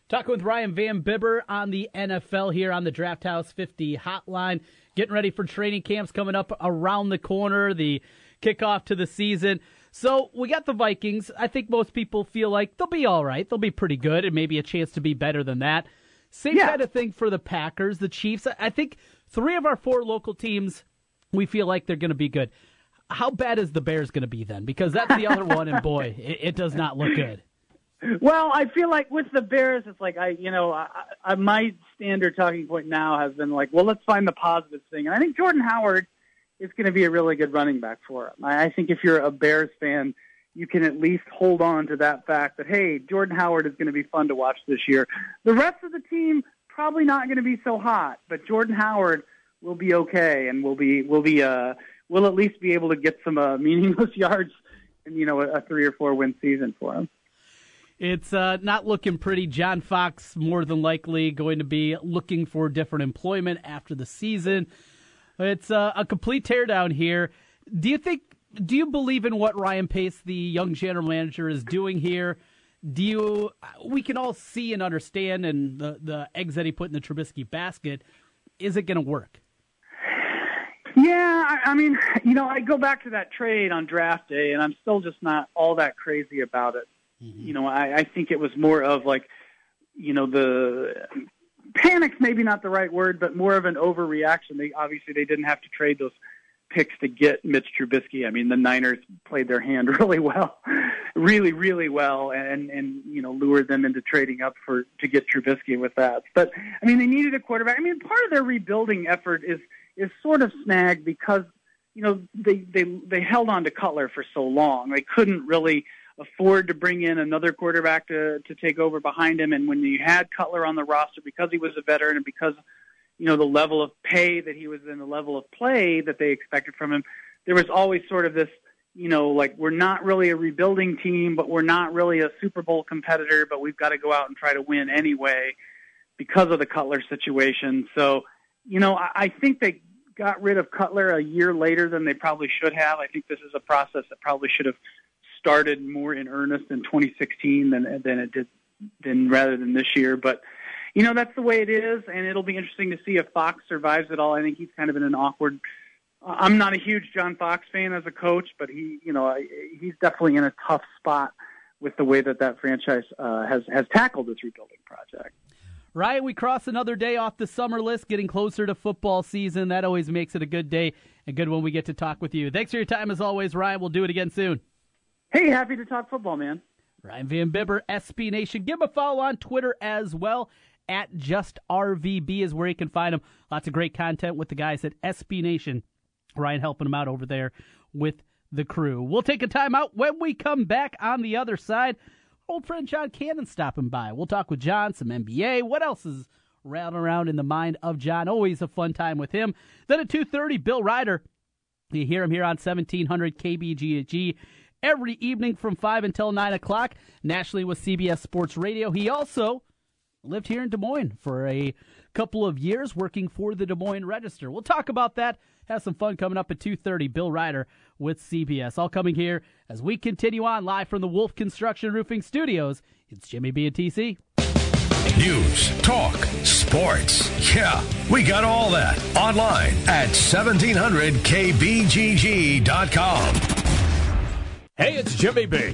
Talking with Ryan Van Bibber on the N F L here on the Draft House fifty hotline. Getting ready for training camps coming up around the corner, the kickoff to the season. So we got the Vikings. I think most people feel like they'll be all right. They'll be pretty good and maybe a chance to be better than that. Same yeah. kind of thing for the Packers, the Chiefs. I think three of our four local teams, we feel like they're going to be good. How bad is the Bears going to be then? Because that's the other one, and boy, it, it does not look good. Well, I feel like with the Bears, it's like, I, you know, I, I, my standard talking point now has been like, well, let's find the positive thing. And I think Jordan Howard, it's going to be a really good running back for him. I think if you're a Bears fan, you can at least hold on to that fact that, hey, Jordan Howard is going to be fun to watch this year. The rest of the team, probably not going to be so hot, but Jordan Howard will be okay, and we'll be, we'll be, uh, we'll at least be able to get some uh, meaningless yards in, you know, a three or four win season for him. It's uh, not looking pretty. John Fox more than likely going to be looking for different employment after the season. It's uh, a complete teardown here. Do you think? Do you believe in what Ryan Pace, the young general manager, is doing here? Do you? We can all see and understand, and the the eggs that he put in the Trubisky basket. Is it going to work? Yeah, I, I mean, you know, I go back to that trade on draft day, and I'm still just not all that crazy about it. You know, I, I think it was more of like, you know, the panic's maybe not the right word, but more of an overreaction. They obviously they didn't have to trade those picks to get Mitch Trubisky. I mean, the Niners played their hand really well, really, really well, and and you know lured them into trading up for to get Trubisky with that. But I mean, they needed a quarterback. I mean, part of their rebuilding effort is is sort of snagged because you know they they they held on to Cutler for so long. They couldn't really afford to bring in another quarterback to, to take over behind him. And when you had Cutler on the roster, because he was a veteran and because, you know, the level of pay that he was in, the level of play that they expected from him, there was always sort of this, you know, like, we're not really a rebuilding team, but we're not really a Super Bowl competitor, but we've got to go out and try to win anyway because of the Cutler situation. So, you know, I, I think they got rid of Cutler a year later than they probably should have. I think this is a process that probably should have started more in earnest in twenty sixteen than than it did than rather than this year. But, you know, that's the way it is, and it'll be interesting to see if Fox survives it all. I think he's kind of in an awkward uh, – I'm not a huge John Fox fan as a coach, but he, you know, he's definitely in a tough spot with the way that that franchise uh, has, has tackled this rebuilding project. Right, we cross another day off the summer list, getting closer to football season. That always makes it a good day, a good one we get to talk with you. Thanks for your time as always, Ryan. We'll do it again soon. Hey, happy to talk football, man. Ryan Van Bibber, S B Nation. Give him a follow on Twitter as well. At Just R V B is where you can find him. Lots of great content with the guys at S B Nation. Ryan helping him out over there with the crew. We'll take a timeout. When we come back on the other side, old friend John Cannon stopping by. We'll talk with John, some N B A. What else is rattling around in the mind of John? Always a fun time with him. Then at two thirty, Bill Ryder. You hear him here on seventeen hundred K B G G. Every evening from five until nine o'clock, nationally with C B S Sports Radio. He also lived here in Des Moines for a couple of years, working for the Des Moines Register. We'll talk about that. Have some fun coming up at two thirty. Bill Ryder with C B S. All coming here as we continue on live from the Wolf Construction Roofing Studios. It's Jimmy B and T C. News, talk, sports. Yeah, we got all that online at seventeen hundred K B G G dot com. Hey, it's Jimmy B.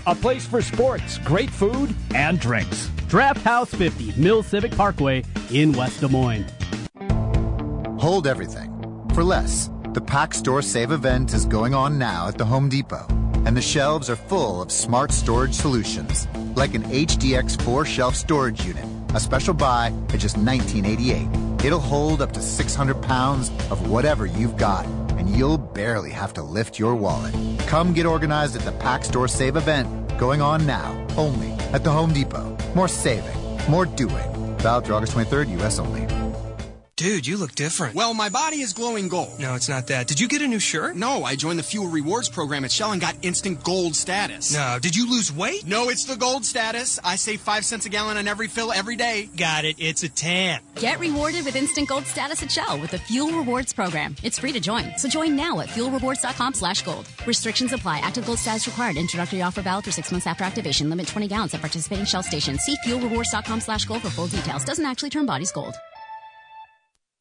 a place for sports, great food, and drinks. Draft House fifty, Mill Civic Parkway in West Des Moines. Hold everything for less. The Pack Store Save event is going on now at the Home Depot, and the shelves are full of smart storage solutions, like an H D X four shelf storage unit, a special buy at just nineteen eighty-eight dollars. It'll hold up to six hundred pounds of whatever you've got, and you'll barely have to lift your wallet. Come get organized at the Pack Store Save event, going on now, only at the Home Depot. More saving, more doing. Valid through August twenty-third, U S only. Dude, you look different. Well, my body is glowing gold. No, it's not that. Did you get a new shirt? No, I joined the Fuel Rewards program at Shell and got instant gold status. No, did you lose weight? No, it's the gold status. I save five cents a gallon on every fill every day. Got it. It's a tan. Get rewarded with instant gold status at Shell with the Fuel Rewards program. It's free to join. So join now at fuelrewards.com slash gold. Restrictions apply. Active gold status required. Introductory offer valid for six months after activation. Limit twenty gallons at participating Shell stations. See fuelrewards.com slash gold for full details. Doesn't actually turn bodies gold.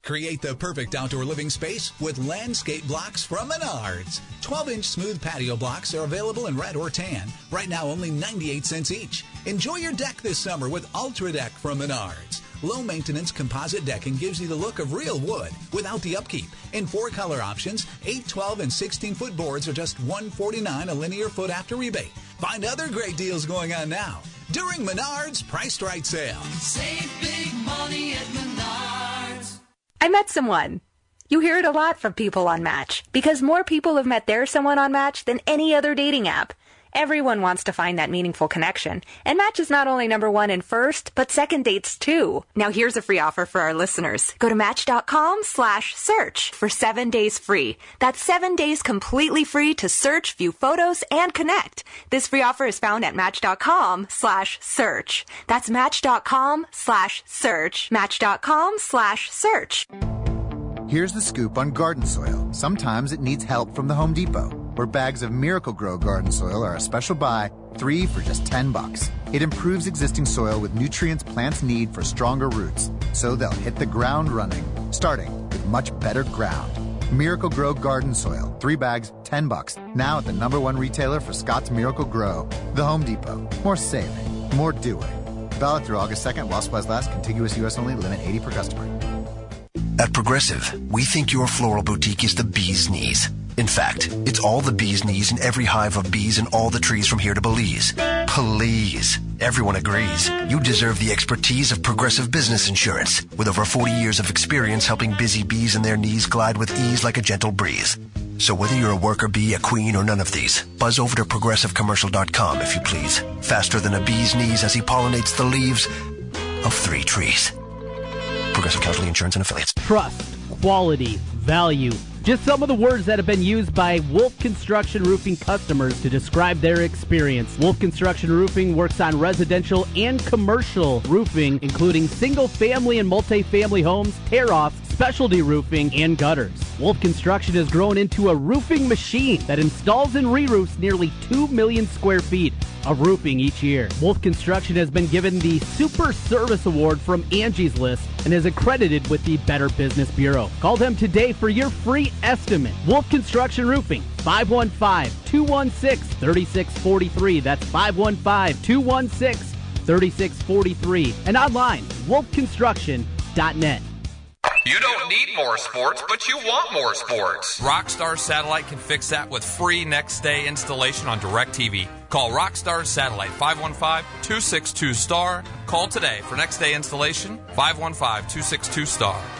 Create the perfect outdoor living space with landscape blocks from Menards. twelve inch smooth patio blocks are available in red or tan. Right now, only ninety-eight cents each. Enjoy your deck this summer with Ultra Deck from Menards. Low-maintenance composite decking gives you the look of real wood without the upkeep. In four color options, eight, twelve, and sixteen foot boards are just one forty-nine a linear foot after rebate. Find other great deals going on now during Menards Priced Right Sale. Save big money at Menards. I met someone. You hear it a lot from people on Match because more people have met their someone on Match than any other dating app. Everyone wants to find that meaningful connection. And Match is not only number one in first, but second dates too. Now here's a free offer for our listeners. Go to Match.com slash search for seven days free. That's seven days completely free to search, view photos, and connect. This free offer is found at Match.com slash search. That's Match.com slash search. Match.com slash search. Here's the scoop on garden soil. Sometimes it needs help from the Home Depot, where bags of Miracle-Gro garden soil are a special buy, three for just ten bucks. It improves existing soil with nutrients plants need for stronger roots, so they'll hit the ground running, starting with much better ground. Miracle-Gro garden soil, three bags, ten bucks. Now at the number one retailer for Scott's Miracle-Gro, the Home Depot. More saving, more doing. Valid through August second while supplies last. Contiguous U S only. Limit eighty per customer. At Progressive, we think your floral boutique is the bee's knees. In fact, it's all the bee's knees and every hive of bees and all the trees from here to Belize. Please. Everyone agrees. You deserve the expertise of Progressive Business Insurance, with over forty years of experience helping busy bees and their knees glide with ease like a gentle breeze. So whether you're a worker bee, a queen, or none of these, buzz over to Progressive Commercial dot com if you please. Faster than a bee's knees as he pollinates the leaves of three trees. Progressive Casualty Insurance and Affiliates. Trust, quality, value. Just some of the words that have been used by Wolf Construction Roofing customers to describe their experience. Wolf Construction Roofing works on residential and commercial roofing, including single-family and multi-family homes, tear-offs, specialty roofing, and gutters. Wolf Construction has grown into a roofing machine that installs and re-roofs nearly two million square feet of roofing each year. Wolf Construction has been given the Super Service Award from Angie's List and is accredited with the Better Business Bureau. Call them today for your free estimate. Wolf Construction Roofing, five one five, two one six, three six four three. That's five one five, two one six, three six four three. And online, wolf construction dot net. You don't need more sports, but you want more sports. Rockstar Satellite can fix that with free next-day installation on DirecTV. Call Rockstar Satellite, five one five, two six two, S T A R. Call today for next-day installation, five one five, two six two, S T A R.